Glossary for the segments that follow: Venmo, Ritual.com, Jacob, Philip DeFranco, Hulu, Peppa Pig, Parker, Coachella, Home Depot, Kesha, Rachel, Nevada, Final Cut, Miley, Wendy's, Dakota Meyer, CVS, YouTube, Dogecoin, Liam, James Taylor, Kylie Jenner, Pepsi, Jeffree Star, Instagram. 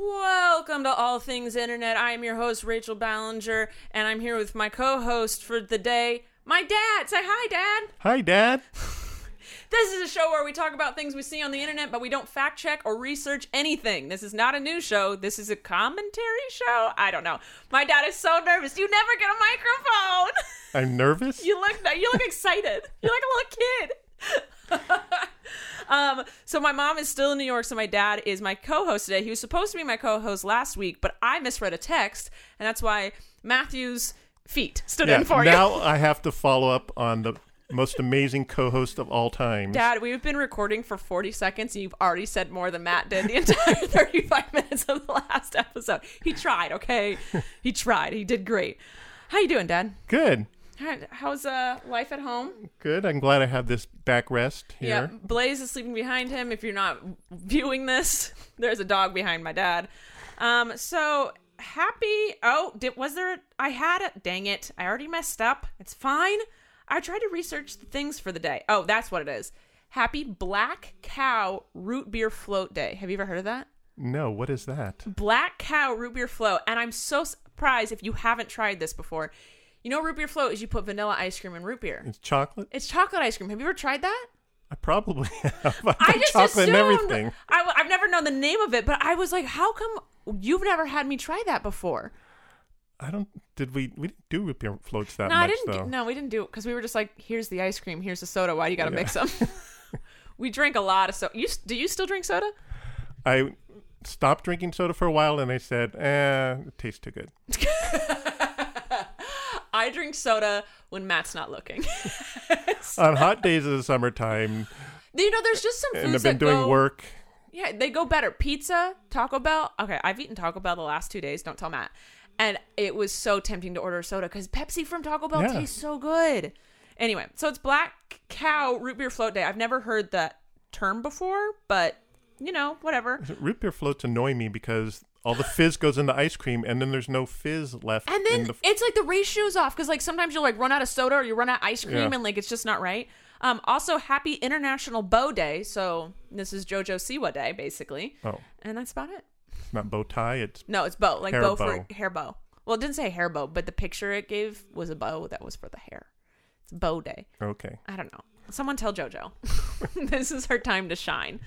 Welcome to All Things Internet. I am your host, Rachel Ballinger, and I'm here with my co-host for the day, my dad. Say hi, Dad. Hi, Dad. This is a show where we talk about things we see on the internet, but we don't fact check or research anything. This is not a news show. This is a commentary show. I don't know. My dad is so nervous. You never get a microphone. I'm nervous? You look excited. You're like a little kid. So my mom is still in New York, so my dad is my co-host today. He was supposed to be my co-host last week, but I misread a text, and that's why Matthew's feet stood in for you. Now I have to follow up on the most amazing co-host of all time. Dad, we've been recording for 40 seconds, and you've already said more than Matt did the entire 35 minutes of the last episode. He tried, okay? He tried. He did great. How you doing, Dad? Good. How's life at home? Good. I'm glad I have this backrest here. Yeah, Blaze is sleeping behind him. If you're not viewing this, there's a dog behind my dad. So happy. Oh, I already messed up. It's fine. I tried to research the things for the day. Oh, that's what it is. Happy Black Cow Root Beer Float Day. Have you ever heard of that? No. What is that? Black Cow Root Beer Float. And I'm so surprised if you haven't tried this before. You know, root beer float is you put vanilla ice cream in root beer. It's chocolate? It's chocolate ice cream. Have you ever tried that? I probably have. I just chocolate assumed, and everything. I've never known the name of it, but I was like, how come you've never had me try that before? We didn't do root beer floats that much, though. No, we didn't do it because we were just like, here's the ice cream, here's the soda. Why do you got to mix them? We drank a lot of soda. Do you still drink soda? I stopped drinking soda for a while, and I said, it tastes too good. I drink soda when Matt's not looking. On hot days of the summertime. You know, there's just some foods work. Yeah, they go better. Pizza, Taco Bell. Okay, I've eaten Taco Bell the last 2 days. Don't tell Matt. And it was so tempting to order soda because Pepsi from Taco Bell tastes so good. Anyway, so it's Black Cow Root Beer Float Day. I've never heard that term before, but, you know, whatever. Root beer floats annoy me because all the fizz goes into ice cream, and then there's no fizz left. And then it's like the ratio's off, because like sometimes you'll like run out of soda or you run out of ice cream, and like it's just not right. Also, happy International Bow Day. So this is JoJo Siwa Day, basically. Oh. And that's about it. It's not bow tie. It's bow. Like bow for hair bow. Well, it didn't say hair bow, but the picture it gave was a bow that was for the hair. It's Bow Day. Okay. I don't know. Someone tell JoJo. This is her time to shine.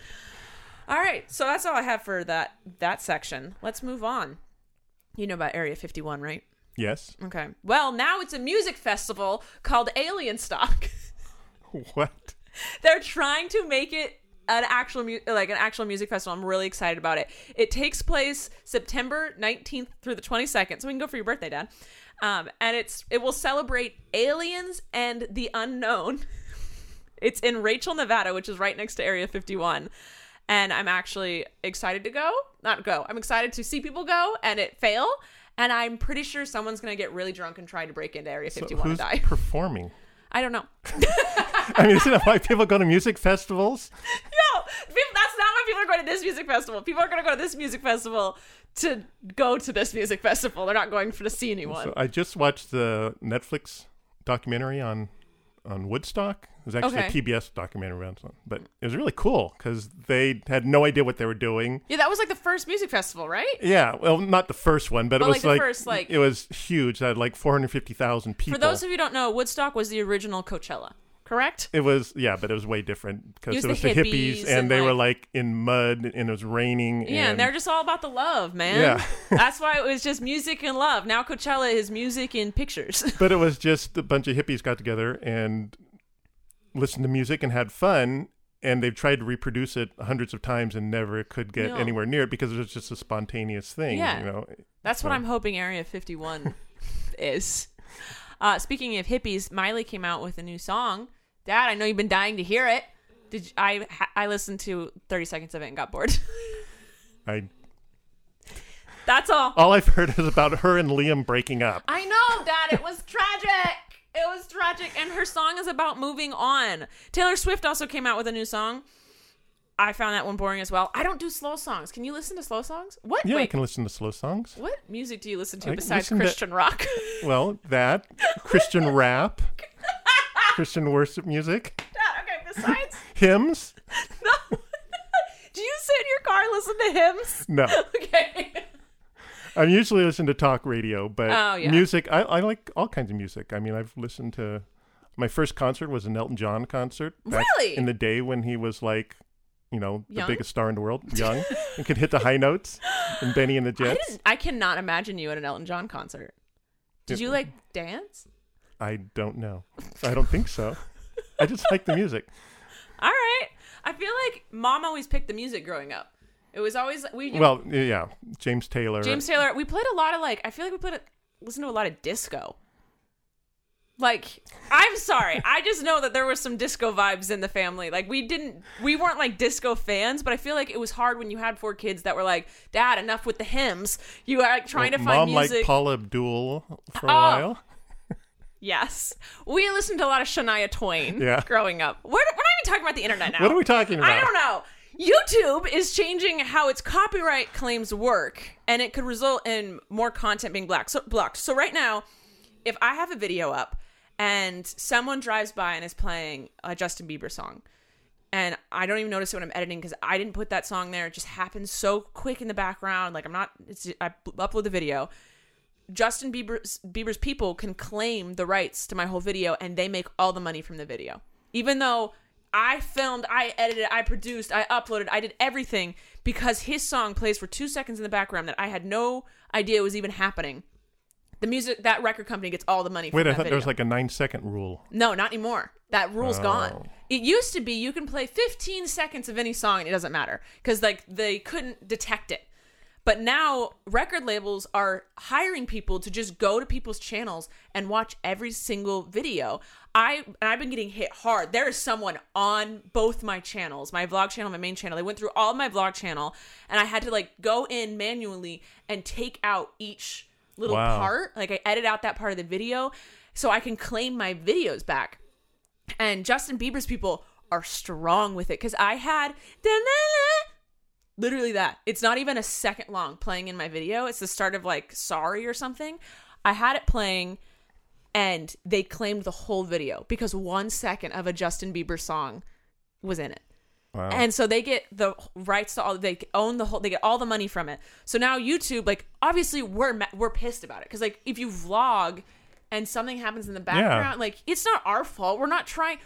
All right, so that's all I have for that section. Let's move on. You know about Area 51, right? Yes. Okay. Well, now it's a music festival called Alien Stock. What? They're trying to make it an actual music festival. I'm really excited about it. It takes place September 19th through the 22nd, so we can go for your birthday, Dad. And it will celebrate aliens and the unknown. It's in Rachel, Nevada, which is right next to Area 51. and I'm actually excited to go. Not go. I'm excited to see people go and it fail. And I'm pretty sure someone's going to get really drunk and try to break into Area 51 and die. Who's performing? I don't know. I mean, isn't that why people go to music festivals? No, that's not why people are going to this music festival. People are going to go to this music festival to go to this music festival. They're not going for to see anyone. So I just watched the Netflix documentary on Woodstock. It was actually a PBS documentary around something. But it was really cool because they had no idea what they were doing. Yeah, that was like the first music festival, right? Yeah, well, not the first one, but it was like, first, like it was huge. That had like 450,000 people. For those of you who don't know, Woodstock was the original Coachella, correct? It was, yeah, but it was way different because it was the hippies and they were like in mud and it was raining. Yeah, and they're just all about the love, man. Yeah. That's why it was just music and love. Now Coachella is music and pictures. But it was just a bunch of hippies got together and listened to music and had fun, and they've tried to reproduce it hundreds of times and never could get anywhere near it because it was just a spontaneous thing. Yeah, you know? That's what I'm hoping Area 51 is. Speaking of hippies, Miley came out with a new song. Dad, I know you've been dying to hear it. I listened to 30 seconds of it and got bored. That's all. All I've heard is about her and Liam breaking up. I know, Dad. It was tragic. It was tragic, and her song is about moving on. Taylor Swift also came out with a new song. I found that one boring as well. I don't do slow songs. Can you listen to slow songs? What? Yeah, wait. I can listen to slow songs. What music do you listen to besides Christian rock? Well, that. Christian rap. Christian worship music. Dad, okay, besides? Hymns. No. Do you sit in your car and listen to hymns? No. Okay. I'm usually listening to talk radio, but music, I like all kinds of music. I mean, I've listened to, my first concert was an Elton John concert. Really? In the day when he was like, you know, the biggest star in the world, young, and could hit the high notes, and Benny and the Jets. I cannot imagine you at an Elton John concert. Did you like dance? I don't know. I don't think so. I just like the music. All right. I feel like Mom always picked the music growing up. It was always James Taylor. We played a lot of like. I feel like we listened to a lot of disco. Like, I'm sorry, I just know that there was some disco vibes in the family. Like we weren't like disco fans, but I feel like it was hard when you had four kids that were like, Dad, enough with the hymns. You were like trying to find music. Mom liked Paula Abdul for a while. Yes. We listened to a lot of Shania Twain growing up. We're not even talking about the internet now. What are we talking about? I don't know. YouTube is changing how its copyright claims work, and it could result in more content being blocked. So right now, if I have a video up and someone drives by and is playing a Justin Bieber song, and I don't even notice it when I'm editing because I didn't put that song there. It just happens so quick in the background. Like I upload the video. Justin Bieber's people can claim the rights to my whole video, and they make all the money from the video, even though I filmed, I edited, I produced, I uploaded, I did everything because his song plays for 2 seconds in the background that I had no idea was even happening. The music, that record company gets all the money from that video. Wait, I thought there was like a 9-second rule. No, not anymore. That rule's gone. It used to be you can play 15 seconds of any song and it doesn't matter because like they couldn't detect it. But now record labels are hiring people to just go to people's channels and watch every single video. I've been getting hit hard. There is someone on both my channels, my vlog channel, my main channel. They went through all my vlog channel and I had to like go in manually and take out each little part. Like I edit out that part of the video so I can claim my videos back. And Justin Bieber's people are strong with it because I had literally that. It's not even a second long playing in my video. It's the start of like Sorry or something. I had it playing and they claimed the whole video because 1 second of a Justin Bieber song was in it. Wow. And so they get the rights to all, they own the whole, they get all the money from it. So now YouTube, like obviously we're pissed about it because like if you vlog and something happens in the background, like it's not our fault. We're not trying.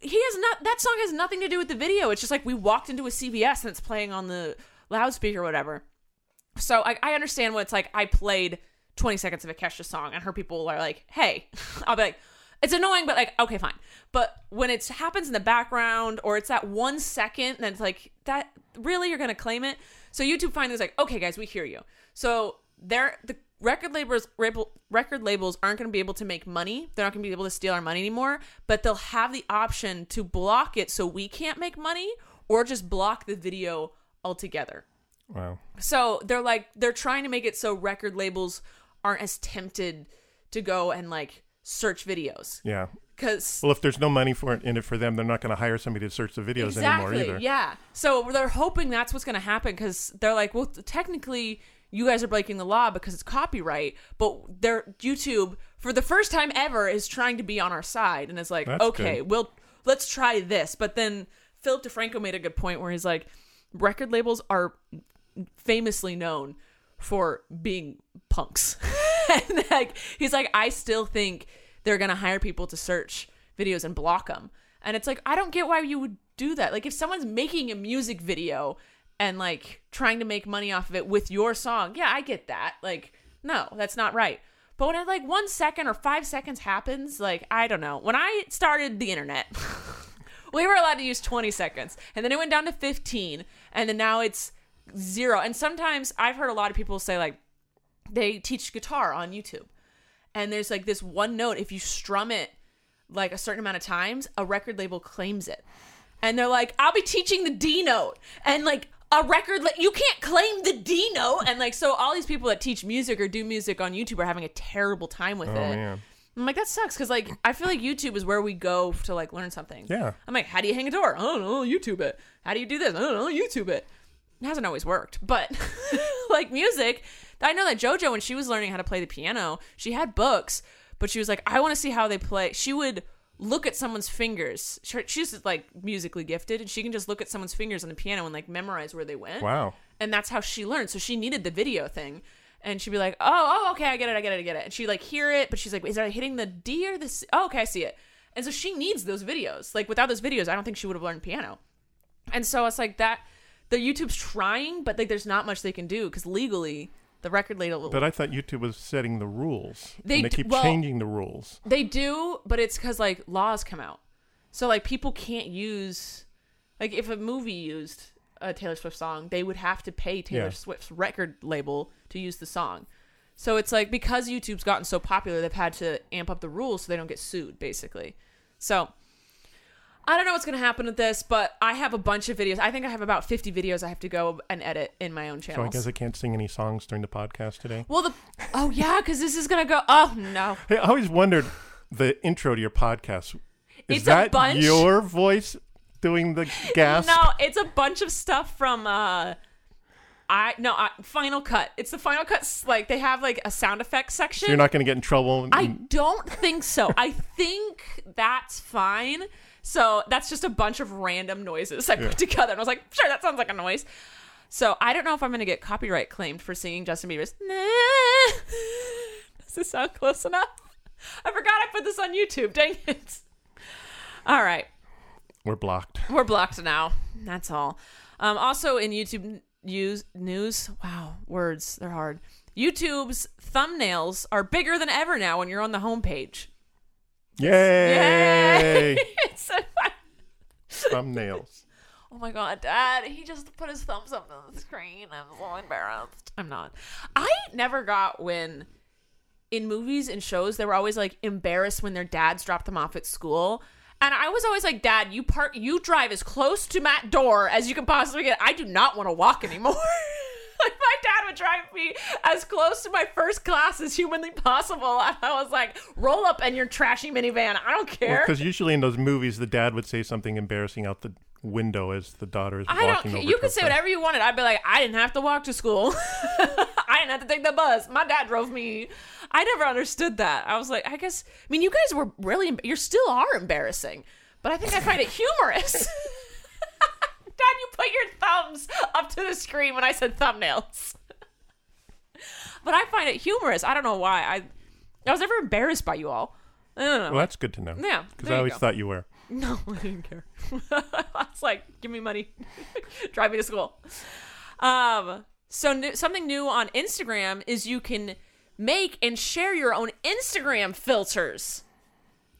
That song has nothing to do with the video. It's just like we walked into a CVS and it's playing on the loudspeaker or whatever. So I understand what it's like. I played 20 seconds of a Kesha song and her people are like, hey, I'll be like, it's annoying, but like, okay, fine. But when it happens in the background or it's that 1 second, then it's like, that really, you're going to claim it? So YouTube finally was like, okay, guys, we hear you. So the record labels aren't going to be able to make money. They're not going to be able to steal our money anymore, but they'll have the option to block it so we can't make money or just block the video altogether. Wow. So they're like, they're trying to make it so record labels aren't as tempted to go and like search videos. Yeah. Cause, well, if there's no money for it in it for them, they're not going to hire somebody to search the videos anymore either. Yeah. So they're hoping that's what's going to happen because they're like, well, technically you guys are breaking the law because it's copyright, but their YouTube for the first time ever is trying to be on our side and is like, that's okay, good. Let's try this. But then Philip DeFranco made a good point where he's like, record labels are famously known for being punks. And like, he's like, I still think they're going to hire people to search videos and block them. And it's like, I don't get why you would do that. Like, if someone's making a music video and like trying to make money off of it with your song, yeah, I get that. Like, no, that's not right. But when it, like 1 second or 5 seconds happens, like, I don't know. When I started the internet, we were allowed to use 20 seconds and then it went down to 15 and then now it's 0. And sometimes I've heard a lot of people say like they teach guitar on YouTube. And there's like this one note, if you strum it like a certain amount of times, a record label claims it. And they're like, I'll be teaching the D note. And like a record, you can't claim the D note. And like, so all these people that teach music or do music on YouTube are having a terrible time with it. Man. I'm like, that sucks. Cause like, I feel like YouTube is where we go to like learn something. Yeah. I'm like, how do you hang a door? I don't know, YouTube it. How do you do this? I don't know, YouTube it. It hasn't always worked, but like music, I know that JoJo, when she was learning how to play the piano, she had books, but she was like, I want to see how they play. She would look at someone's fingers. She's like musically gifted and she can just look at someone's fingers on the piano and like memorize where they went. Wow. And that's how she learned. So she needed the video thing and she'd be like, oh, okay. I get it. And she like hear it, but she's like, is that hitting the D or the C? Oh, okay. I see it. And so she needs those videos. Like without those videos, I don't think she would have learned piano. And so it's like that the YouTube's trying, but like there's not much they can do because legally the record label. But I thought YouTube was setting the rules. They keep changing the rules. They do, but it's because like laws come out. So like people can't use, like if a movie used a Taylor Swift song, they would have to pay Taylor Swift's record label to use the song. So it's like because YouTube's gotten so popular, they've had to amp up the rules so they don't get sued basically. So I don't know what's going to happen with this, but I have a bunch of videos. I think I have about 50 videos I have to go and edit in my own channel. So I guess I can't sing any songs during the podcast today. Well, because this is going to go, oh, no. Hey, I always wondered the intro to your podcast. Is that your voice doing the gasp? No, it's a bunch of stuff from Final Cut. It's the Final Cut. Like they have like a sound effects section. So you're not going to get in trouble. I don't think so. I think that's fine. So that's just a bunch of random noises I put together. And I was like, sure, that sounds like a noise. So I don't know if I'm going to get copyright claimed for singing Justin Bieber's. Does this sound close enough? I forgot I put this on YouTube. Dang it. All right. We're blocked now. That's all. Also in YouTube... news. Wow, words, they're hard. YouTube's thumbnails are bigger than ever now when you're on the homepage. Yay! It's so fun. Thumbnails. Oh my god, Dad, he just put his thumbs up on the screen. I'm so embarrassed. I'm not. I never got when in movies and shows they were always like embarrassed when their dads dropped them off at school. And I was always like, Dad, you drive as close to my door as you can possibly get. I do not want to walk anymore. Like my dad would drive me as close to my first class as humanly possible. And I was like, roll up in your trashy minivan. I don't care. Because usually in those movies, the dad would say something embarrassing out the window as the daughter is walking over. You could say whatever you wanted. I'd be like, I didn't have to walk to school. I didn't have to take the bus. My dad drove me. I never understood that. I was like, you guys were really, you still are embarrassing, but I think I find it humorous. Dad, you put your thumbs up to the screen when I said thumbnails. But I find it humorous. I don't know why. I was never embarrassed by you all. I don't know. Well, that's good to know. Yeah. Because I always thought you were. No, I didn't care. I was like, give me money. Drive me to school. So something new on Instagram is you can make and share your own Instagram filters.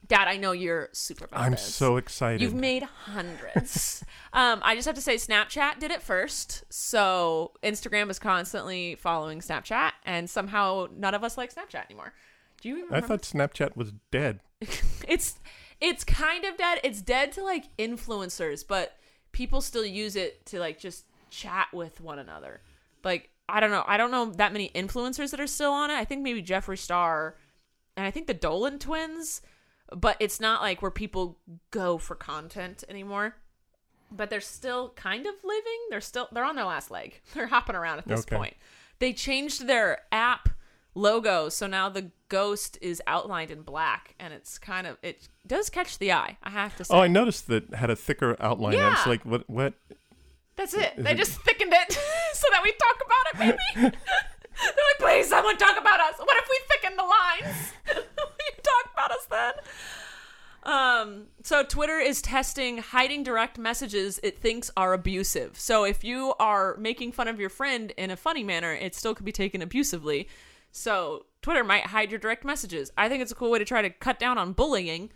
Dad, I know you're super about this. I'm so excited. You've made hundreds. I just have to say Snapchat did it first. So Instagram is constantly following Snapchat. And somehow none of us like Snapchat anymore. Do you even remember? I thought Snapchat was dead. It's kind of dead. It's dead to like influencers. But people still use it to like just chat with one another. Like, I don't know that many influencers that are still on it. I think maybe Jeffree Star and I think the Dolan twins, but it's not like where people go for content anymore. But they're still kind of living. They're on their last leg. They're hopping around at this point. They changed their app logo, so now the ghost is outlined in black, and it does catch the eye, I have to say. Oh, I noticed that had a thicker outline. Yeah. It's like what? That's it. They just thickened it so that we talk about it, maybe. They're like, please, someone talk about us. What if we thicken the lines? Will you talk about us then? So Twitter is testing hiding direct messages it thinks are abusive. So if you are making fun of your friend in a funny manner, it still could be taken abusively. So Twitter might hide your direct messages. I think it's a cool way to try to cut down on bullying.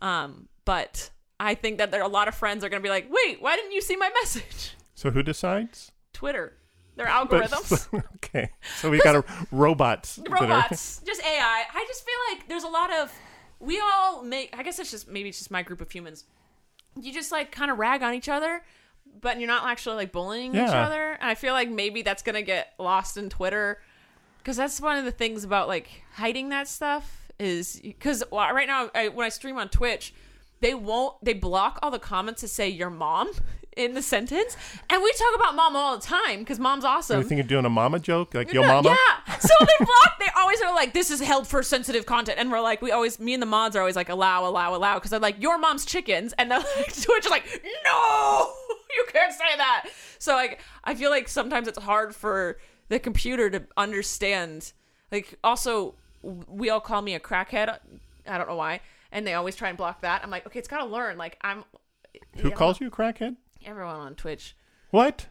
But I think that a lot of friends are going to be like, wait, why didn't you see my message? So who decides? Twitter. Their algorithms. Okay. So we got robots. Robots. Just AI. I just feel like there's a lot of... We all make... I guess it's just my group of humans. You just like kind of rag on each other, but you're not actually like bullying each other. And I feel like maybe that's going to get lost in Twitter. Because that's one of the things about like hiding that stuff is... Because right now, when I stream on Twitch... They block all the comments that say your mom in the sentence. And we talk about mom all the time because mom's awesome. You think you're doing a mama joke? Like your mama? Yeah. So they always are like, this is held for sensitive content. And we're like, me and the mods are always like, allow. Because they're like, your mom's chickens. And they're like, Twitch is like, no, you can't say that. So like, I feel like sometimes it's hard for the computer to understand. Like also, we all call me a crackhead. I don't know why. And they always try and block that. I'm like, okay, it's got to learn. Like, Who calls you a crackhead? Everyone on Twitch. What?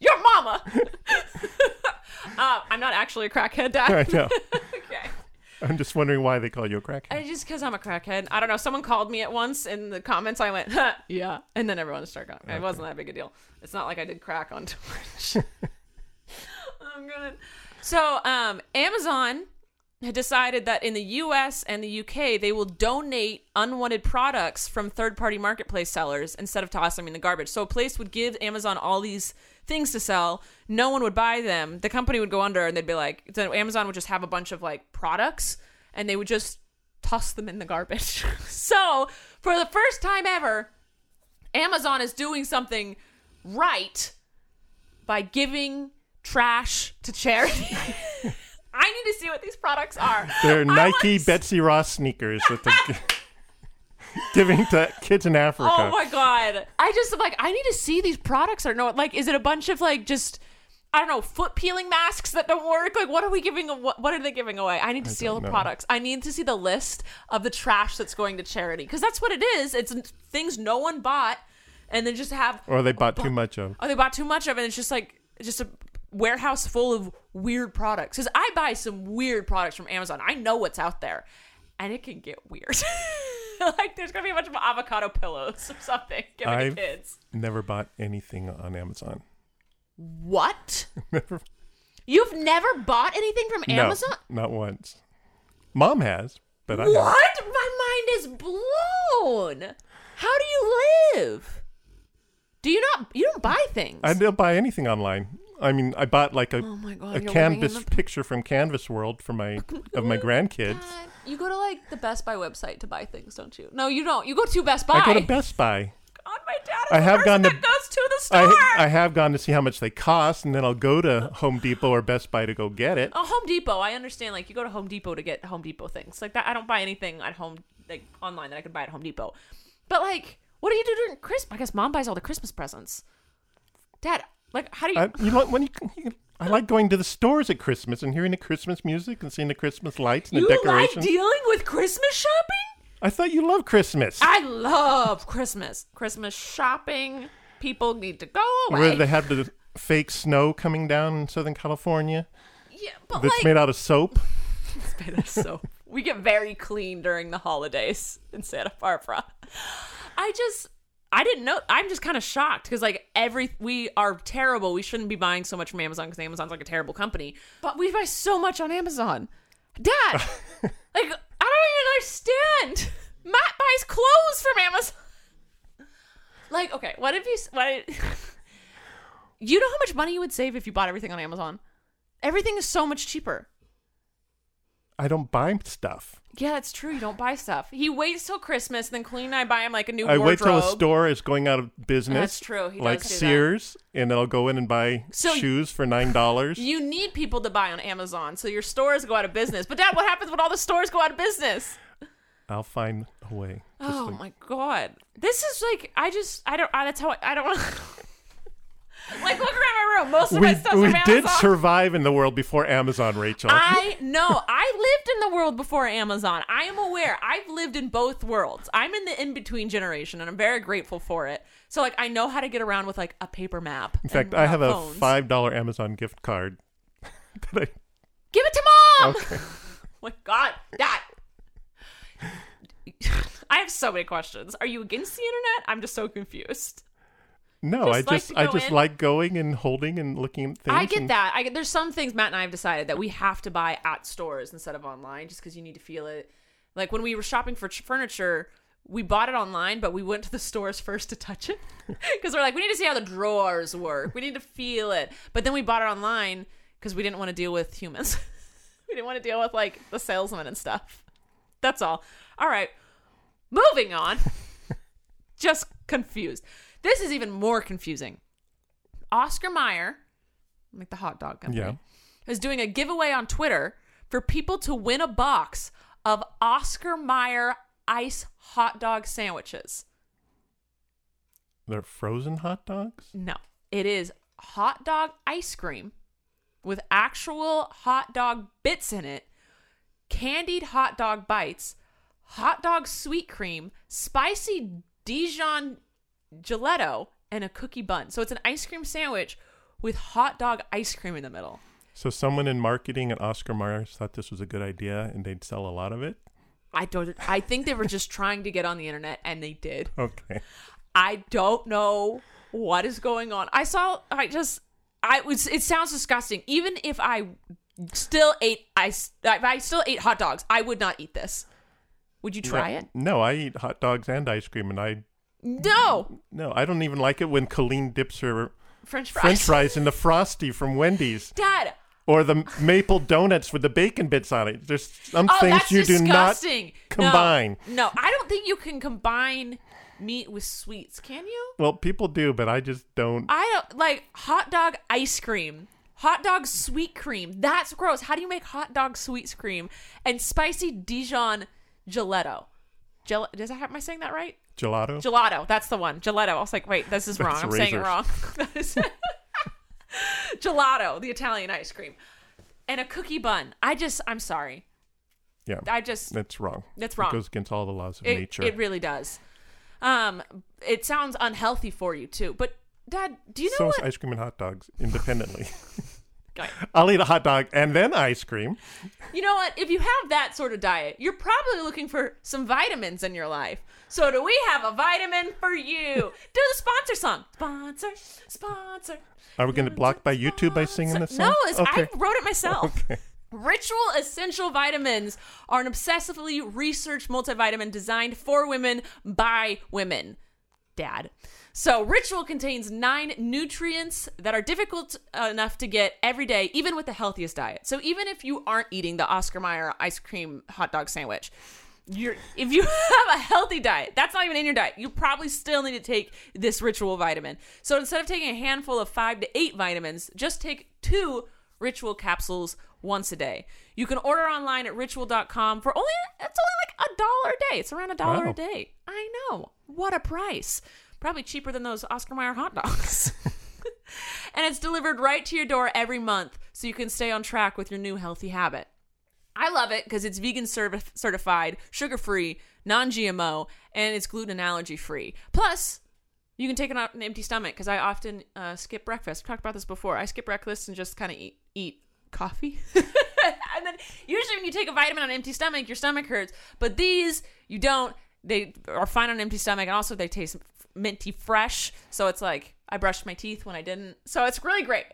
Your mama. I'm not actually a crackhead, Dad. I know. Okay. I'm just wondering why they call you a crackhead. Just because I'm a crackhead. I don't know. Someone called me at once in the comments. I went, huh, yeah. And then everyone started going. Okay. It wasn't that big a deal. It's not like I did crack on Twitch. I'm going to. So, Amazon had decided that in the US and the UK, they will donate unwanted products from third-party marketplace sellers instead of tossing them in the garbage. So a place would give Amazon all these things to sell. No one would buy them. The company would go under and they'd be like, so Amazon would just have a bunch of like products and they would just toss them in the garbage. So for the first time ever, Amazon is doing something right by giving trash to charity. I need to see what these products are. They're Nike Betsy Ross sneakers that they're giving to kids in Africa. Oh my God. I just am like, I need to see these products or no. Like, is it a bunch of like just, I don't know, foot peeling masks that don't work? Like, what are we giving? What are they giving away? I need to see all the products. I need to see the list of the trash that's going to charity. Because that's what it is. It's things no one bought and then just have. Or they bought too much of. Or they bought too much of. And it's just like, just a warehouse full of weird products, because I buy some weird products from Amazon. I know what's out there and it can get weird. Like there's gonna be a bunch of avocado pillows or something giving to kids. Never bought anything on Amazon. What? Never. You've never bought anything from Amazon? No, not once. Mom has, but I haven't. What? My mind is blown. How do you live? Do you not? You don't buy things. I don't buy anything online. I mean, I bought like a canvas picture from Canvas World of my grandkids. God. You go to like the Best Buy website to buy things, don't you? No, you don't. You go to Best Buy. I go to Best Buy. God, my dad is the person that goes to the store. I have gone to see how much they cost, and then I'll go to Home Depot or Best Buy to go get it. Oh, Home Depot. I understand. Like you go to Home Depot to get Home Depot things like that. I don't buy anything at home like online that I could buy at Home Depot. But like, what do you do during Christmas? I guess Mom buys all the Christmas presents. Dad. Like, how do you... I like going to the stores at Christmas and hearing the Christmas music and seeing the Christmas lights and the decorations. You like dealing with Christmas shopping? I thought you loved Christmas. I love Christmas. Christmas shopping. People need to go away. Where they have the fake snow coming down in Southern California. Yeah, but it's made out of soap. It's made out of soap. We get very clean during the holidays in Santa Barbara. I didn't know. I'm just kind of shocked because like we are terrible. We shouldn't be buying so much from Amazon because Amazon's like a terrible company. But we buy so much on Amazon. Dad, like I don't even understand. Matt buys clothes from Amazon. Like, okay, what if you... You know how much money you would save if you bought everything on Amazon? Everything is so much cheaper. I don't buy stuff. Yeah, that's true. You don't buy stuff. He waits till Christmas, and then Colleen and I buy him like a new wardrobe. I wait till a store is going out of business. That's true. He like does do Sears, that. And I'll go in and buy shoes for $9. You need people to buy on Amazon, so your stores go out of business. But Dad, what happens when all the stores go out of business? I'll find a way. Oh my God, this is like I don't want. Like, look around my room. Most of my stuff's from Amazon. We did survive in the world before Amazon, Rachel. I know. I lived in the world before Amazon. I am aware. I've lived in both worlds. I'm in the in-between generation, and I'm very grateful for it. So, like, I know how to get around with, like, a paper map. In fact, I have a $5 Amazon gift card. Give it to Mom! Okay. Oh, my God. That. I have so many questions. Are you against the internet? I'm just so confused. No, I just like going and holding and looking at things. I get that. There's some things Matt and I have decided that we have to buy at stores instead of online just because you need to feel it. Like when we were shopping for furniture, we bought it online, but we went to the stores first to touch it because we're like, we need to see how the drawers work. We need to feel it. But then we bought it online because we didn't want to deal with humans. We didn't want to deal with like the salesman and stuff. That's all. All right. Moving on. Just confused. This is even more confusing. Oscar Mayer, like the hot dog company, is doing a giveaway on Twitter for people to win a box of Oscar Mayer ice hot dog sandwiches. They're frozen hot dogs? No. It is hot dog ice cream with actual hot dog bits in it, candied hot dog bites, hot dog sweet cream, spicy Dijon Gelato, and a cookie bun. So it's an ice cream sandwich with hot dog ice cream in the middle. So someone in marketing at Oscar Mayer thought this was a good idea and they'd sell a lot of it? I think they were just trying to get on the internet and they did. Okay. I don't know what is going on. It sounds disgusting. Even if I still ate hot dogs, I would not eat this. Would you try it? No, I eat hot dogs and ice cream and No, I don't even like it when Colleen dips her French fries in the Frosty from Wendy's. Dad. Or the maple donuts with the bacon bits on it. There's some things you disgusting. Do not combine. No, I don't think you can combine meat with sweets, can you? Well, people do, but I just don't. I don't like hot dog ice cream. Hot dog sweet cream. That's gross. How do you make hot dog sweet cream and spicy Dijon Gelato? Am I saying that right? Gelato. That's the one. Gelato. I was like, wait, this is wrong. I'm saying it wrong. Gelato, the Italian ice cream. And a cookie bun. I'm sorry. Yeah. That's wrong. That's wrong. It goes against all the laws of nature. It really does. It sounds unhealthy for you, too. But, Dad, do you know what? So is ice cream and hot dogs independently. I'll eat a hot dog and then ice cream. You know what? If you have that sort of diet, you're probably looking for some vitamins in your life. So do we have a vitamin for you? Do the sponsor song. Sponsor. Are we going to block by YouTube by singing this song? No, I wrote it myself. Okay. Ritual Essential Vitamins are an obsessively researched multivitamin designed for women by women. Dad. So Ritual contains 9 nutrients that are difficult enough to get every day, even with the healthiest diet. So even if you aren't eating the Oscar Mayer ice cream hot dog sandwich, if you have a healthy diet, that's not even in your diet, you probably still need to take this Ritual vitamin. So instead of taking a handful of 5 to 8 vitamins, just take 2 Ritual capsules once a day. You can order online at Ritual.com for it's only like $1 a day. It's around $1 a day. I know. What a price. Probably cheaper than those Oscar Mayer hot dogs. And it's delivered right to your door every month so you can stay on track with your new healthy habit. I love it because it's vegan certified, sugar-free, non-GMO, and it's gluten and allergy-free. Plus, you can take it out an empty stomach because I often skip breakfast. I've talked about this before. I skip breakfast and just kind of eat coffee. And then usually when you take a vitamin on an empty stomach, your stomach hurts. But these, you don't. They are fine on an empty stomach. And also they taste minty fresh. So it's like I brushed my teeth when I didn't. So it's really great.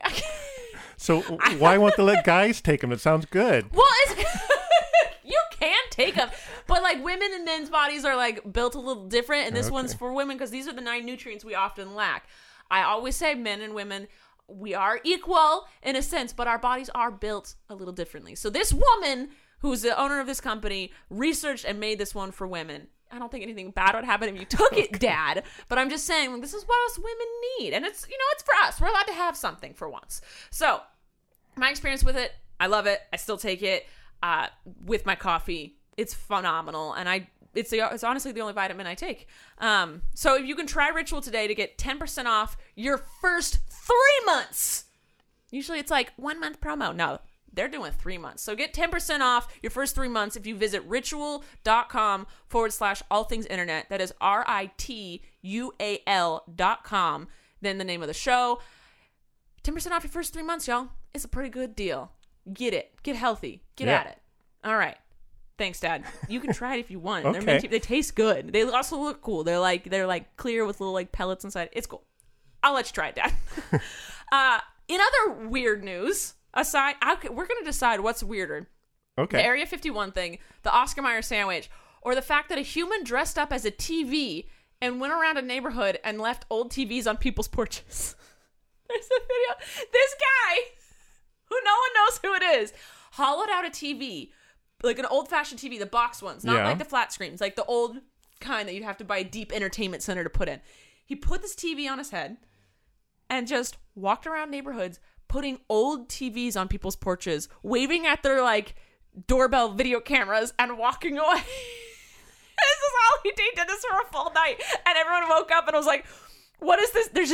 So why won't they let guys take them? It sounds good. Well, you can take them. But like women and men's bodies are like built a little different, and this one's for women because these are the 9 nutrients we often lack. I always say men and women, we are equal in a sense, but our bodies are built a little differently. So this woman who's the owner of this company researched and made this one for women. I don't think anything bad would happen if you took it, Dad. But I'm just saying, like, this is what us women need. And it's, you know, it's for us. We're allowed to have something for once. So my experience with it, I love it. I still take it with my coffee. It's phenomenal. And it's honestly the only vitamin I take. So if you can try Ritual today to get 10% off your first 3 months. Usually it's like 1 month promo. No, they're doing 3 months. So get 10% off your first 3 months if you visit Ritual.com/allthingsinternet. That is RITUAL.com. Then the name of the show. 10% off your first 3 months, y'all. It's a pretty good deal. Get it. Get healthy. Get at it. All right. Thanks, Dad. You can try it if you want. Okay. They taste good. They also look cool. They're like clear with little like pellets inside. It's cool. I'll let you try it, Dad. In other weird news, aside, we're going to decide what's weirder. Okay. The Area 51 thing, the Oscar Mayer sandwich, or the fact that a human dressed up as a TV and went around a neighborhood and left old TVs on people's porches. There's a video. This guy, who no one knows who it is, hollowed out a TV. Like an old-fashioned TV, the box ones, not like the flat screens, like the old kind that you'd have to buy a deep entertainment center to put in. He put this TV on his head and just walked around neighborhoods putting old TVs on people's porches, waving at their, like, doorbell video cameras and walking away. This is all he did. He did this for a full night. And everyone woke up and was like, what is this? There's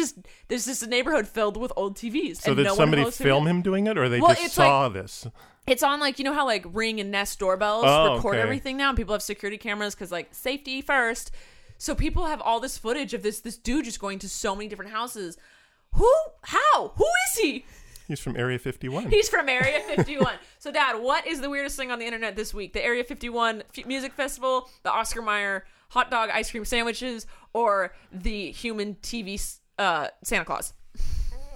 just a neighborhood filled with old TVs. So did somebody film him doing it, or they just saw this? It's on, like, you know how, like, Ring and Nest doorbells record everything now, and people have security cameras because, like, safety first. So people have all this footage of this dude just going to so many different houses. Who? How? Who is he? He's from Area 51. He's from Area 51. So, Dad, what is the weirdest thing on the internet this week? The Area 51 Music Festival, the Oscar Mayer hot dog ice cream sandwiches, or the human TV Santa Claus?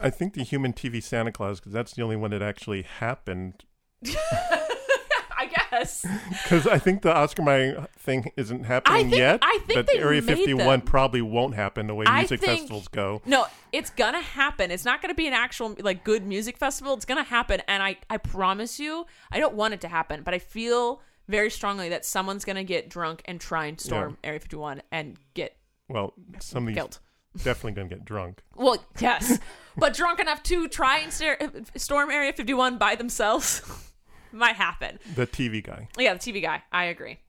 I think the human TV Santa Claus, because that's the only one that actually happened. I guess because I think the Oscar Mayer thing isn't happening yet. I think but Area 51 probably won't happen the way festivals go. No, it's gonna happen. It's not gonna be an actual like good music festival. It's gonna happen, and I promise you, I don't want it to happen, but I feel very strongly that someone's gonna get drunk and try and storm Area 51 and get somebody's killed. Definitely gonna get drunk. Well, yes, but drunk enough to try and storm Area 51 by themselves. Might happen. The TV guy. Yeah, the TV guy. I agree.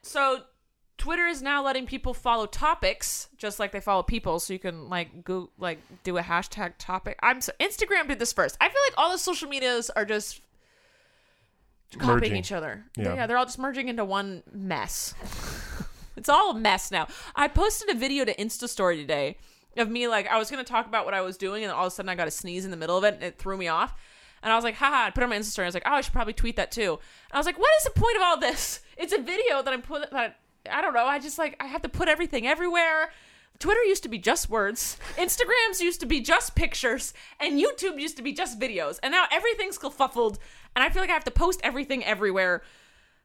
So Twitter is now letting people follow topics just like they follow people. So you can like go like do a hashtag topic. Instagram did this first. I feel like all the social medias are just copying each other. Yeah, they're all just merging into one mess. It's all a mess now. I posted a video to Insta Story today of me like I was going to talk about what I was doing, and all of a sudden I got a sneeze in the middle of it, and it threw me off. And I was like, haha, I put it on my Insta story. I was like, oh, I should probably tweet that too. And I was like, what is the point of all this? It's a video that I don't know. I just like, I have to put everything everywhere. Twitter used to be just words. Instagrams used to be just pictures. And YouTube used to be just videos. And now everything's kerfuffled. And I feel like I have to post everything everywhere.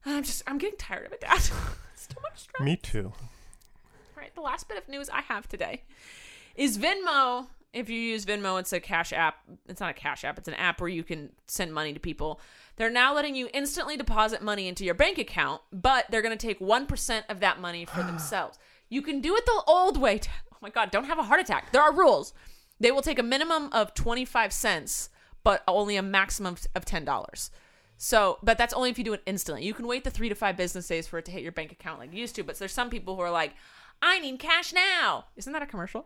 And I'm getting tired of it, Dad. It's too much stress. Me too. All right, the last bit of news I have today is Venmo. If you use Venmo, it's a cash app. It's not a cash app. It's an app where you can send money to people. They're now letting you instantly deposit money into your bank account, but they're going to take 1% of that money for themselves. You can do it the old way. Oh, my God. Don't have a heart attack. There are rules. They will take a minimum of 25 cents, but only a maximum of $10. So, but that's only if you do it instantly. You can wait the 3 to 5 business days for it to hit your bank account like you used to, but there's some people who are like, I need cash now. Isn't that a commercial?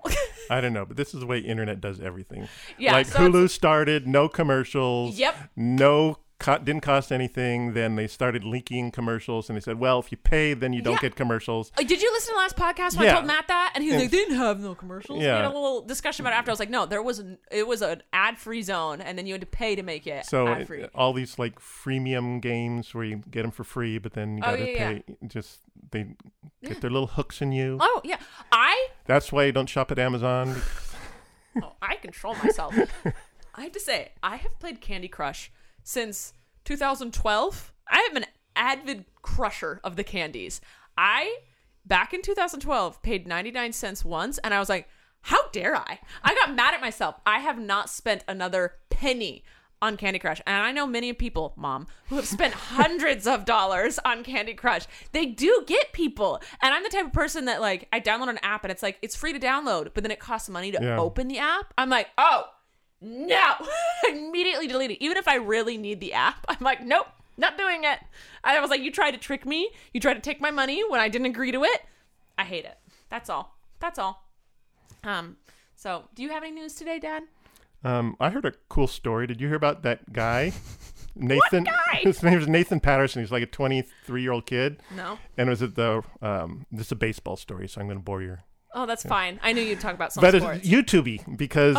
I don't know, but this is the way internet does everything. Yeah, like so Hulu started, no commercials. Yep. Didn't cost anything. Then they started leaking commercials, and they said, well, if you pay, then you don't get commercials. Did you listen to the last podcast when I told Matt that? And he was like, they didn't have no commercials. Yeah. We had a little discussion about it after. I was like, no, it was an ad-free zone, and then you had to pay to make it ad-free. So all these like freemium games where you get them for free, but then you gotta pay. Yeah. They get their little hooks in you. Oh, yeah. That's why you don't shop at Amazon. Oh, I control myself. I have to say, I have played Candy Crush since 2012. I have an avid crusher of the candies. I, back in 2012, paid 99 cents once, and I was like, how dare I? I got mad at myself. I have not spent another penny on Candy Crush. And I know many people, Mom, who have spent hundreds of dollars on Candy Crush. They do get people. And I'm the type of person that, like, I download an app and it's like, it's free to download, but then it costs money to open the app. I'm like, oh, no. Immediately delete it. Even if I really need the app, I'm like, nope, not doing it. I was like, you tried to trick me. You tried to take my money when I didn't agree to it. I hate it. That's all. That's all. So do you have any news today, Dad? I heard a cool story. Did you hear about that guy? Nathan. What guy? His name is Nathan Patterson. He's like a 23-year-old kid. No. And it was at the, this is a baseball story, so I'm going to bore you. Oh, that's fine. I knew you'd talk about some sports. But it's YouTube-y because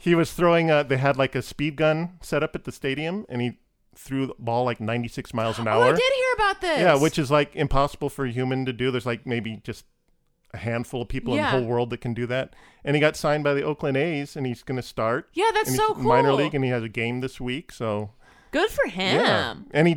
he was throwing, they had like a speed gun set up at the stadium and he threw the ball like 96 miles an hour. Oh, I did hear about this. Yeah, which is like impossible for a human to do. There's like maybe just a handful of people in the whole world that can do that. And he got signed by the Oakland A's and he's going to start. Yeah, that's so cool. Minor league, and he has a game this week, so good for him. Yeah. And he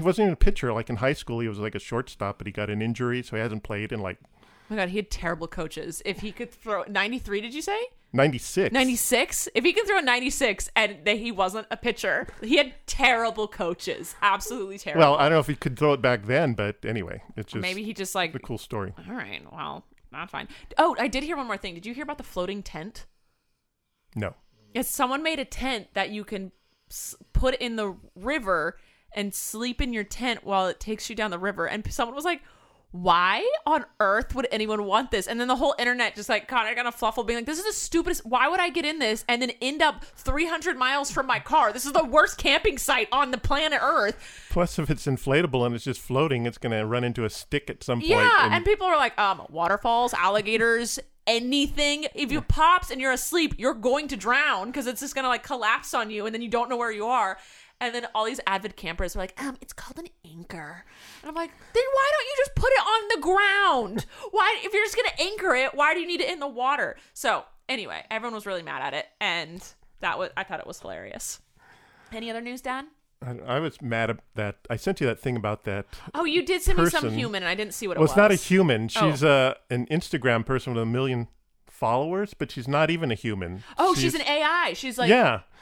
wasn't even a pitcher. Like in high school, he was like a shortstop, but he got an injury, so he hasn't played in like, oh my God, he had terrible coaches. If he could throw 93, did you say? 96. 96? If he could throw 96 and that he wasn't a pitcher, he had terrible coaches. Absolutely terrible. Well, I don't know if he could throw it back then, but anyway, it's just, maybe he just like, it's a cool story. All right, well, not fine. Oh, I did hear one more thing. Did you hear about the floating tent? No. Yes, someone made a tent that you can put in the river and sleep in your tent while it takes you down the river. And someone was like, why on earth would anyone want this? And then the whole internet just like, God, I got a fluffle being like, this is the stupidest. Why would I get in this and then end up 300 miles from my car? This is the worst camping site on the planet Earth. Plus, if it's inflatable and it's just floating, it's going to run into a stick at some point. Yeah, and people are like, waterfalls, alligators, anything. If it pops and you're asleep, you're going to drown because it's just going to like collapse on you and then you don't know where you are. And then all these avid campers are like, it's called an anchor. And I'm like, then why don't you just put it on the ground? Why, if you're just going to anchor it, why do you need it in the water? So anyway, everyone was really mad at it. And I thought it was hilarious. Any other news, Dan? I was mad at that. I sent you that thing about that. Oh, you did send me some human and I didn't see what it was. Well, it's not a human. She's an Instagram person with 1 million followers, but she's not even a human. Oh, she's an AI. She's like,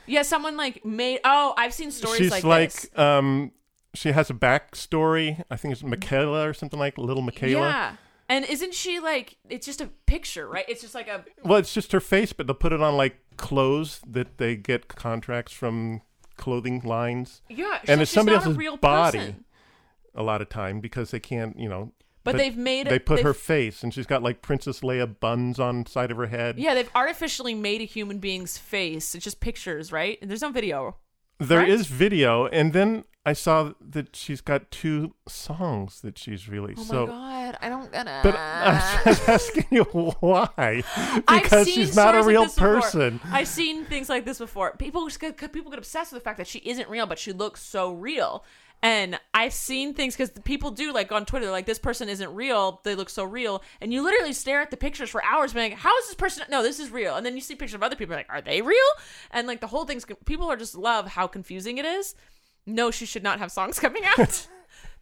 yeah, someone like made. Oh, I've seen stories like this. She has a backstory. I think it's Michaela or something, like Little Michaela. Yeah, and isn't she like? It's just a picture, right? It's just like a. Well, it's just her face, but they'll put it on like clothes that they get contracts from clothing lines. Yeah, and it's somebody else's body. Person. A lot of time because they can't, But they've made it. They put her face, and she's got like Princess Leia buns on the side of her head. Yeah, they've artificially made a human being's face. It's just pictures, right? And there's no video. There is video, and then I saw that she's got 2 songs that she's released. Oh my God, I don't get it. But I'm just asking you why, because she's not a real person. I've seen things like this before. People get obsessed with the fact that she isn't real, but she looks so real. And I've seen things because people do, like on Twitter, like, this person isn't real. They look so real. And you literally stare at the pictures for hours being like, how is this person? No, this is real. And then you see pictures of other people like, are they real? And like the whole thing's, people are just love how confusing it is. No, she should not have songs coming out.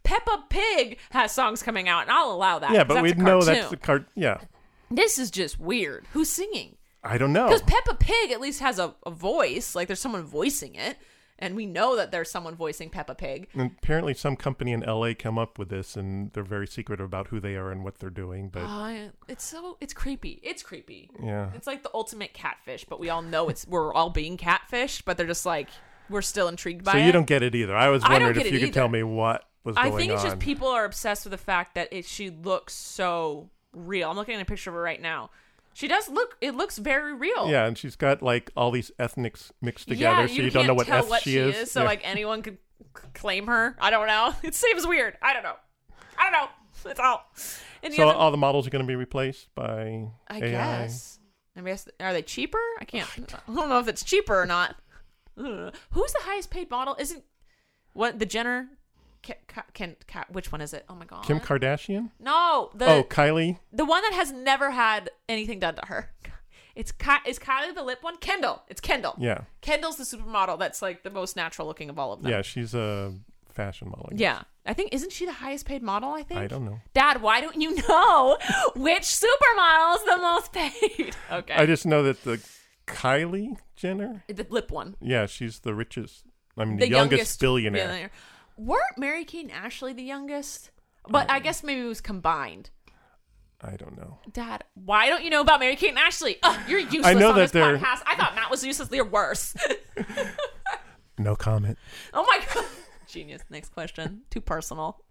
Peppa Pig has songs coming out and I'll allow that. Yeah, but we know that's the cartoon. Yeah. This is just weird. Who's singing? I don't know. Because Peppa Pig at least has a voice. Like there's someone voicing it. And we know that there's someone voicing Peppa Pig. And apparently some company in L.A. come up with this, and they're very secretive about who they are and what they're doing. But it's creepy. It's creepy. Yeah. It's like the ultimate catfish, but we all know we're all being catfished, but they're just like, we're still intrigued by it. So you don't get it either. I was wondering if you could tell me what was going on. I think it's just people are obsessed with the fact that she looks so real. I'm looking at a picture of her right now. She does look, it looks very real. Yeah, and she's got like all these ethnics mixed together, so you don't know what ethnic she is. So like anyone could claim her. I don't know. It seems weird. I don't know. It's all. So all the models are going to be replaced by AI? I guess. Are they cheaper? I don't know if it's cheaper or not. Who's the highest paid model? Isn't what the Jenner? Which one is it? Oh my God. Kim Kardashian? No. Kylie? The one that has never had anything done to her. Is Kylie the lip one? Kendall. It's Kendall. Yeah. Kendall's the supermodel that's like the most natural looking of all of them. Yeah, she's a fashion model. Yeah. I think, isn't she the highest paid model, I think? I don't know. Dad, why don't you know which supermodel's the most paid? Okay. I just know that the Kylie Jenner. The lip one. Yeah, she's the richest. I mean, the youngest billionaire. Weren't Mary Kate and Ashley the youngest? But I guess maybe it was combined. I don't know. Dad, why don't you know about Mary Kate and Ashley? Ugh, you're useless on this podcast. I thought Matt was useless. You're worse. No comment. Oh my God. Genius. Next question. Too personal.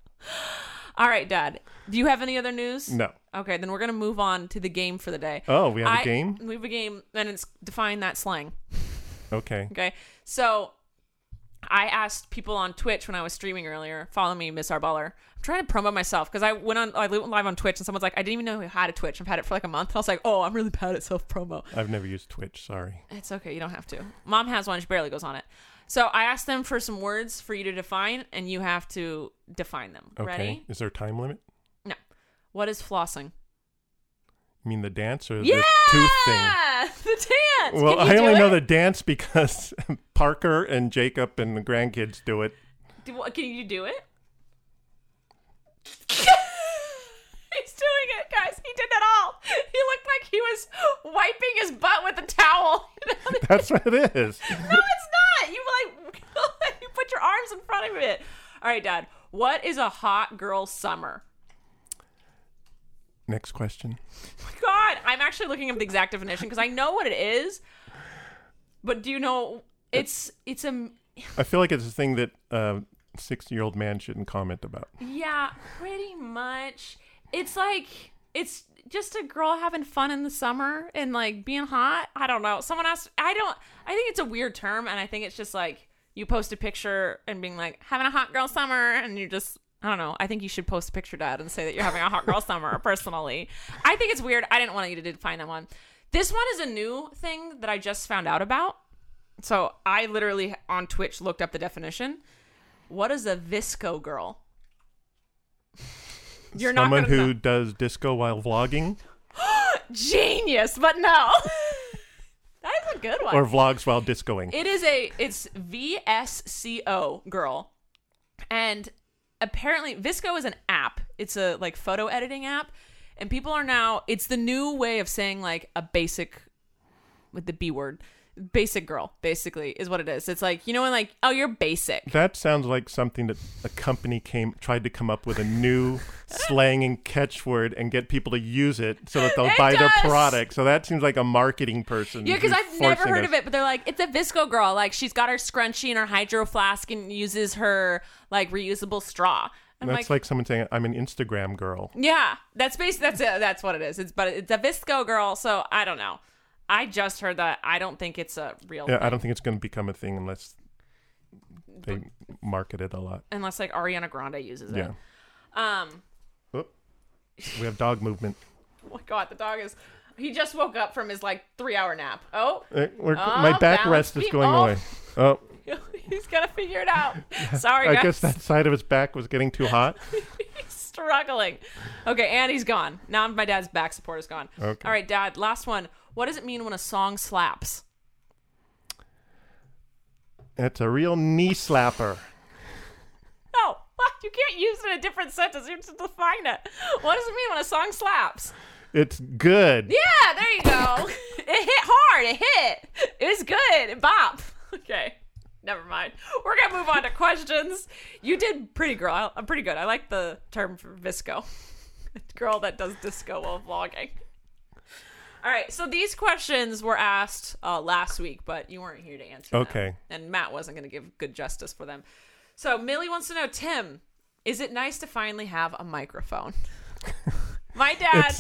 All right, Dad. Do you have any other news? No. Okay, then we're going to move on to the game for the day. Oh, we have a game? We have a game, and it's define that slang. Okay. Okay. So I asked people on Twitch when I was streaming earlier, follow me, Miss Arballer. I'm trying to promote myself because I went live on Twitch and someone's like, I didn't even know who had a Twitch. I've had it for like a month. And I was like, oh, I'm really bad at self-promo. I've never used Twitch. Sorry. It's okay. You don't have to. Mom has one. She barely goes on it. So I asked them for some words for you to define and you have to define them. Okay. Ready? Is there a time limit? No. What is flossing? You mean the dance or the tooth thing? The dance. Well, I only know the dance because Parker and Jacob and the grandkids do it. Can you do it? He's doing it, guys. He did it all. He looked like he was wiping his butt with a towel. That's what it is. No, it's not. You put your arms in front of it. All right, Dad. What is a hot girl summer? Next question. Oh my God, I'm actually looking up the exact definition because I know what it is. But do you know it's a? I feel like it's a thing that a 60-year-old man shouldn't comment about. Yeah, pretty much. It's like it's just a girl having fun in the summer and like being hot. I don't know. Someone asked. I think it's a weird term, and I think it's just like you post a picture and being like having a hot girl summer, and you're just. I don't know. I think you should post a picture, Dad, and say that you're having a hot girl summer personally. I think it's weird. I didn't want you to define that one. This one is a new thing that I just found out about. So I literally on Twitch looked up the definition. What is a visco girl? You're someone not who know. Does disco while vlogging. Genius, but no. That's a good one. Or vlogs while discoing. It's VSCO girl. And apparently visco is an app. It's a like photo editing app, and people are now, it's the new way of saying like a basic with the B word, basic girl basically is what it is. It's like, you know, and like, oh, you're basic. That sounds like something that a company tried to come up with a new slang and catchword and get people to use it so that they'll buy their product. So that seems like a marketing person. Yeah, because I've never heard of it, but they're like, it's a visco girl. Like she's got her scrunchie and her hydro flask and uses her like reusable straw. And that's like someone saying, I'm an Instagram girl. Yeah, that's what it is. It's a visco girl. So I don't know. I just heard that. I don't think it's a real thing. I don't think it's going to become a thing unless they market it a lot. Unless like Ariana Grande uses it. Yeah. We have dog movement. Oh my God, the dog is... He just woke up from his like 3-hour nap. My backrest is going away. Oh. He's got to figure it out. Sorry, guys. I guess that side of his back was getting too hot. He's struggling. Okay, and he's gone. Now my dad's back support is gone. Okay. All right, Dad, last one. What does it mean when a song slaps? That's a real knee slapper. No, you can't use it in a different sentence. You have to define it. What does it mean when a song slaps? It's good. Yeah, there you go. It hit hard. It hit. It was good. It bop. Okay, never mind. We're going to move on to questions. You did pretty girl. I'm pretty good. I like the term for visco. Girl that does disco while vlogging. All right, so these questions were asked last week, but you weren't here to answer them. Okay. And Matt wasn't going to give good justice for them. So Millie wants to know, Tim, is it nice to finally have a microphone? My dad,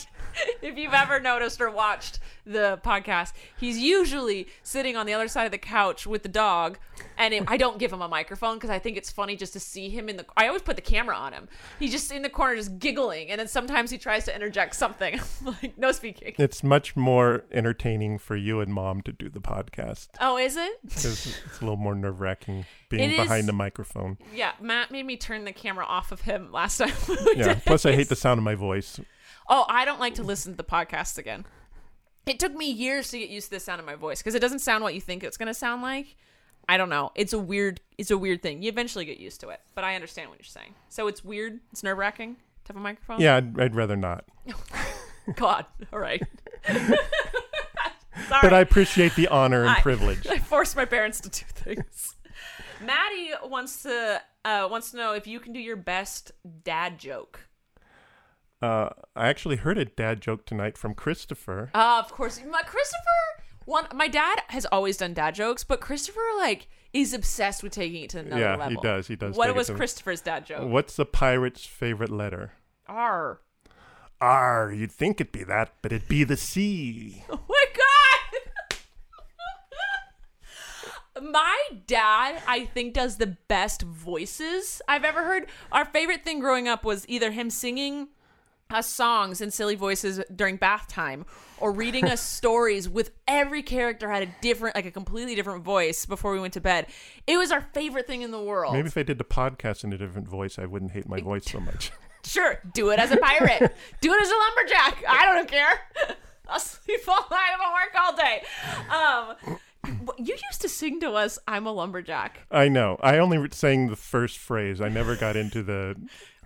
if you've ever noticed or watched the podcast, he's usually sitting on the other side of the couch with the dog, and I don't give him a microphone because I think it's funny just to see him I always put the camera on him. He's just in the corner just giggling, and then sometimes he tries to interject something. I'm like, no speaking. It's much more entertaining for you and Mom to do the podcast. Oh, is it? It's a little more nerve-wracking being behind the microphone. Yeah, Matt made me turn the camera off of him last time. Yeah, plus I hate the sound of my voice. Oh, I don't like to listen to the podcast again. It took me years to get used to the sound of my voice because it doesn't sound what you think it's going to sound like. I don't know. It's a weird thing. You eventually get used to it, but I understand what you're saying. So it's weird. It's nerve-wracking to have a microphone. Yeah, I'd rather not. God. All right. Sorry. But I appreciate the honor and privilege. I forced my parents to do things. Maddie wants to know if you can do your best dad joke. I actually heard a dad joke tonight from Christopher. Of course. My dad has always done dad jokes, but Christopher is obsessed with taking it to another level. Yeah, he does. What was Christopher's dad joke? What's a pirate's favorite letter? R. R. You'd think it'd be that, but it'd be the C. Oh my God! My dad, I think, does the best voices I've ever heard. Our favorite thing growing up was either him singing us songs in silly voices during bath time, or reading us stories with every character had a completely different voice before we went to bed. It was our favorite thing in the world. Maybe if I did the podcast in a different voice, I wouldn't hate my voice so much. Sure. Do it as a pirate. Do it as a lumberjack. I don't care. I'll sleep all night. I'm gonna work all day. You used to sing to us, I'm a lumberjack. I know. I only sang the first phrase. I never got into the...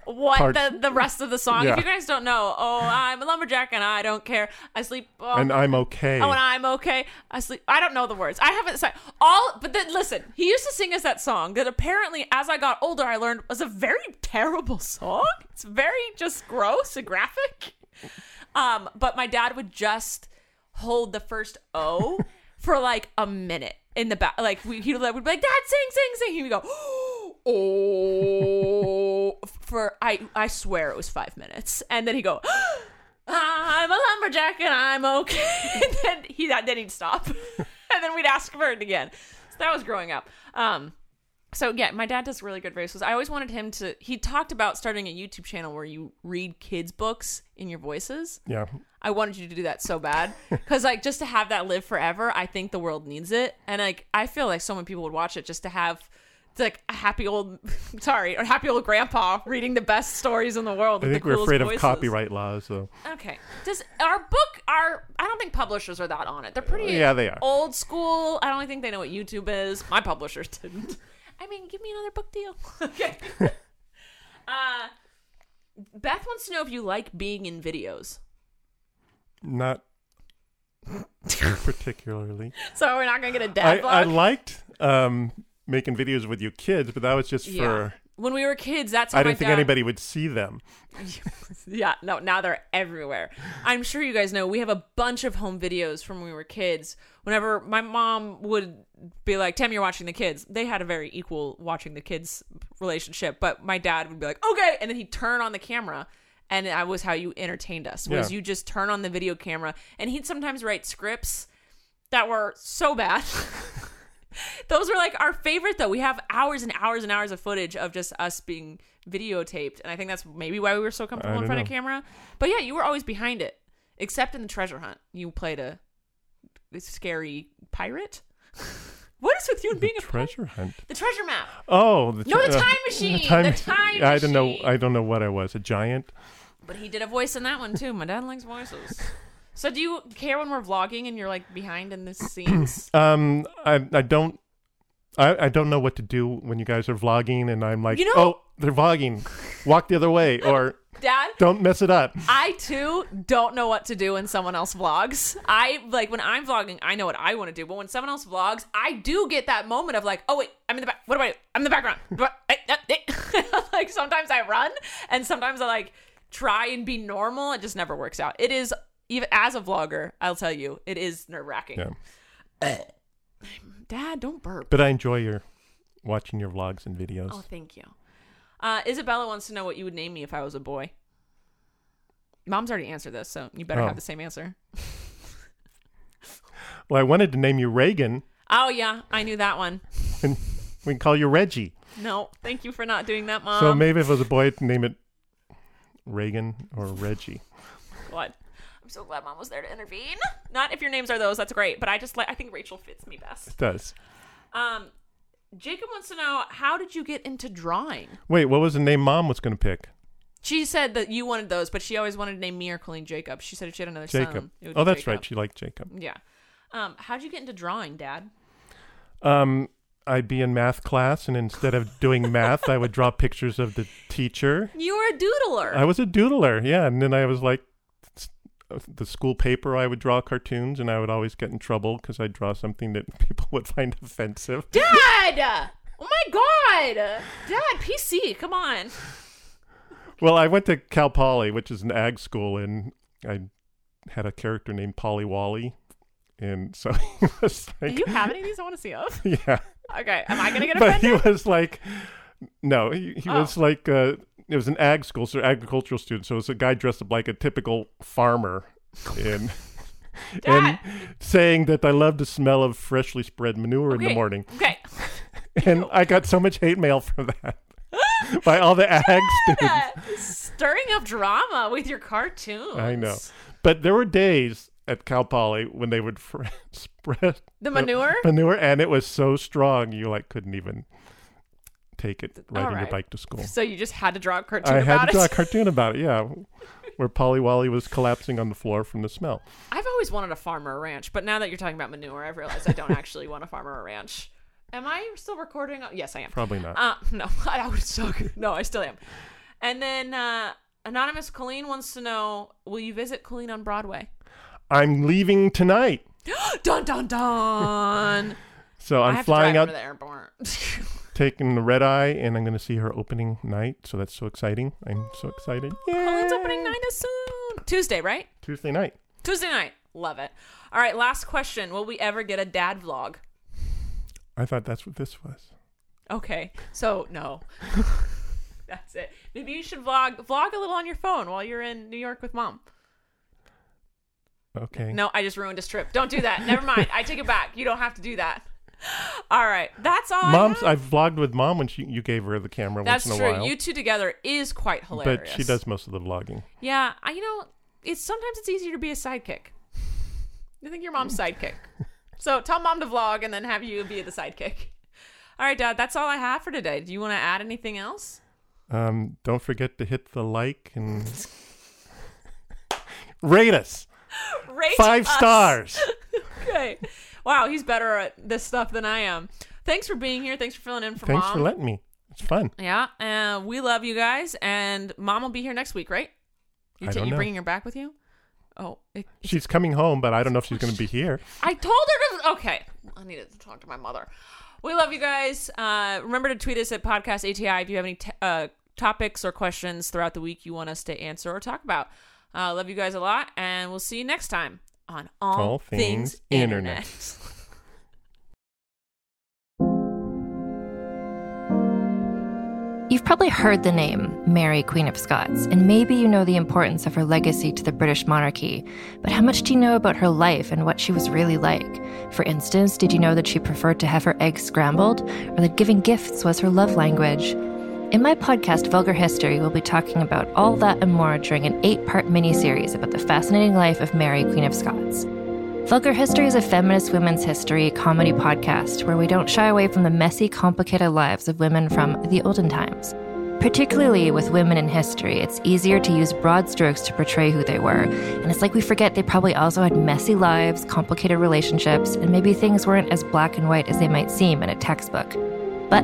the rest of the song. Yeah. If you guys don't know, I'm a lumberjack and I don't care. I sleep. And I'm okay. Oh, and I'm okay. I sleep. I don't know the words. I haven't sang all. But then listen, he used to sing us that song that apparently as I got older, I learned was a very terrible song. It's very just gross and graphic. But my dad would just hold the first O for a minute in the back. We'd be like, Dad, sing. He would go, I swear it was 5 minutes, and then he'd go, I'm a lumberjack and I'm okay, and then he'd stop, and then we'd ask for it again. So that was growing up. So yeah, my dad does really good voices. I always wanted him to. He talked about starting a YouTube channel where you read kids' books in your voices. Yeah, I wanted you to do that so bad because just to have that live forever, I think the world needs it, and I feel like so many people would watch it just to have. It's a happy old grandpa reading the best stories in the world. I think we're afraid of copyright laws, so. Okay. Does I don't think publishers are that on it. They're pretty they are. Old school. I don't think they know what YouTube is. My publishers didn't. I mean, give me another book deal. Okay. Beth wants to know if you like being in videos. Not particularly. So we're not going to get a dad vlog? I liked... making videos with your kids, but that was just for when we were kids. That's I didn't think anybody would see them. Yeah, no, now they're everywhere. I'm sure you guys know we have a bunch of home videos from when we were kids. Whenever my mom would be like, Tam, you're watching the kids. They had a very equal watching the kids relationship, but my dad would be like, okay, and then he'd turn on the camera. And that was how you entertained us, was you just turn on the video camera. And he'd sometimes write scripts that were so bad. Those were our favorite, though. We have hours and hours and hours of footage of just us being videotaped. And I think that's maybe why we were so comfortable in front of camera. But yeah, you were always behind it, except in the treasure hunt. You played a scary pirate. What is with you and being a treasure hunt? The treasure map. Oh, the time machine. The time machine. I don't know what I was. A giant. But he did a voice in that one, too. My dad likes voices. So do you care when we're vlogging and you're behind in the scenes? I don't know what to do when you guys are vlogging and I'm they're vlogging. Walk the other way or Dad, don't mess it up. I too don't know what to do when someone else vlogs. I when I'm vlogging, I know what I want to do, but when someone else vlogs, I do get that moment of oh wait, I'm in the back. What do I do? I'm in the background. Sometimes I run and sometimes I try and be normal. It just never works out. It is. Even as a vlogger, I'll tell you, it is nerve-wracking. Yeah. Dad, don't burp. But I enjoy watching your vlogs and videos. Oh, thank you. Isabella wants to know what you would name me if I was a boy. Mom's already answered this, so you better have the same answer. Well, I wanted to name you Reagan. Oh, yeah. I knew that one. And we can call you Reggie. No, thank you for not doing that, Mom. So maybe if I was a boy, I'd name it Reagan or Reggie. What? So glad Mom was there to intervene. Not if your names are those, that's great. But I just I think Rachel fits me best. It does. Jacob wants to know, how did you get into drawing? Wait, what was the name Mom was going to pick? She said that you wanted those, but she always wanted to name me or Colleen Jacob. She said if she had another son, it would be Jacob. That's right. She liked Jacob. Yeah. How'd you get into drawing, Dad? I'd be in math class, and instead of doing math, I would draw pictures of the teacher. You were a doodler. I was a doodler, yeah. And then I was like, the school paper, I would draw cartoons, and I would always get in trouble because I'd draw something that people would find offensive. Dad! Oh my God! Dad, PC, come on. Well, I went to Cal Poly, which is an ag school, and I had a character named Polly Wally. And so he was like... Do you have any of these I want to see of? Yeah. Okay, am I going to get offended? But he was like... No, he was like... it was an ag school, so agricultural student. So it was a guy dressed up like a typical farmer. And, and saying that I love the smell of freshly spread manure in the morning. Okay. And I got so much hate mail for that. By all the ag students. Stirring up drama with your cartoons. I know. But there were days... at Cal Poly when they would spread the manure, and it was so strong you like couldn't even take it riding your bike to school. So you just had to draw a cartoon about it? I had to draw a cartoon about it, yeah, where Polly Wally was collapsing on the floor from the smell. I've always wanted a farm or a ranch, but now that you're talking about manure, I've realized I don't actually want a farm or a ranch. Am I still recording? Yes, I am. Probably not. No, I would suck. No, I still am. And then Anonymous Colleen wants to know, will you visit Colleen on Broadway? I'm leaving tonight. Dun, dun, dun. So I'm flying out, taking the red eye, and I'm going to see her opening night. So that's so exciting. I'm so excited. Colleen's opening night is soon. Tuesday, right? Tuesday night. Tuesday night. Love it. All right. Last question. Will we ever get a dad vlog? I thought that's what this was. Okay. So no. That's it. Maybe you should vlog a little on your phone while you're in New York with mom. Okay. No, I just ruined his trip. Don't do that. Never mind. I take it back. You don't have to do that. All right. That's all. I've vlogged with mom when you gave her the camera once in a while. That's true. You two together is quite hilarious. But she does most of the vlogging. Yeah. Sometimes it's easier to be a sidekick. I think your mom's sidekick. So tell mom to vlog and then have you be the sidekick. All right, Dad. That's all I have for today. Do you want to add anything else? Don't forget to hit the like and rate us. Rate 5 stars. Okay. Wow, he's better at this stuff than I am. Thanks for being here. Thanks for filling in for Mom. Thanks for letting me. It's fun. Yeah. We love you guys. And Mom will be here next week, right? I don't know. You bringing her back with you? Oh. She's coming home, but I don't know if she's going to be here. I told her to... Okay. I needed to talk to my mother. We love you guys. Remember to tweet us at Podcast ATI if you have any topics or questions throughout the week you want us to answer or talk about. Love you guys a lot, and we'll see you next time on All Things Internet. You've probably heard the name Mary, Queen of Scots, and maybe you know the importance of her legacy to the British monarchy. But how much do you know about her life and what she was really like? For instance, did you know that she preferred to have her eggs scrambled, or that giving gifts was her love language? In my podcast, Vulgar History, we'll be talking about all that and more during an 8-part miniseries about the fascinating life of Mary, Queen of Scots. Vulgar History is a feminist women's history comedy podcast where we don't shy away from the messy, complicated lives of women from the olden times. Particularly with women in history, it's easier to use broad strokes to portray who they were, and it's like we forget they probably also had messy lives, complicated relationships, and maybe things weren't as black and white as they might seem in a textbook. But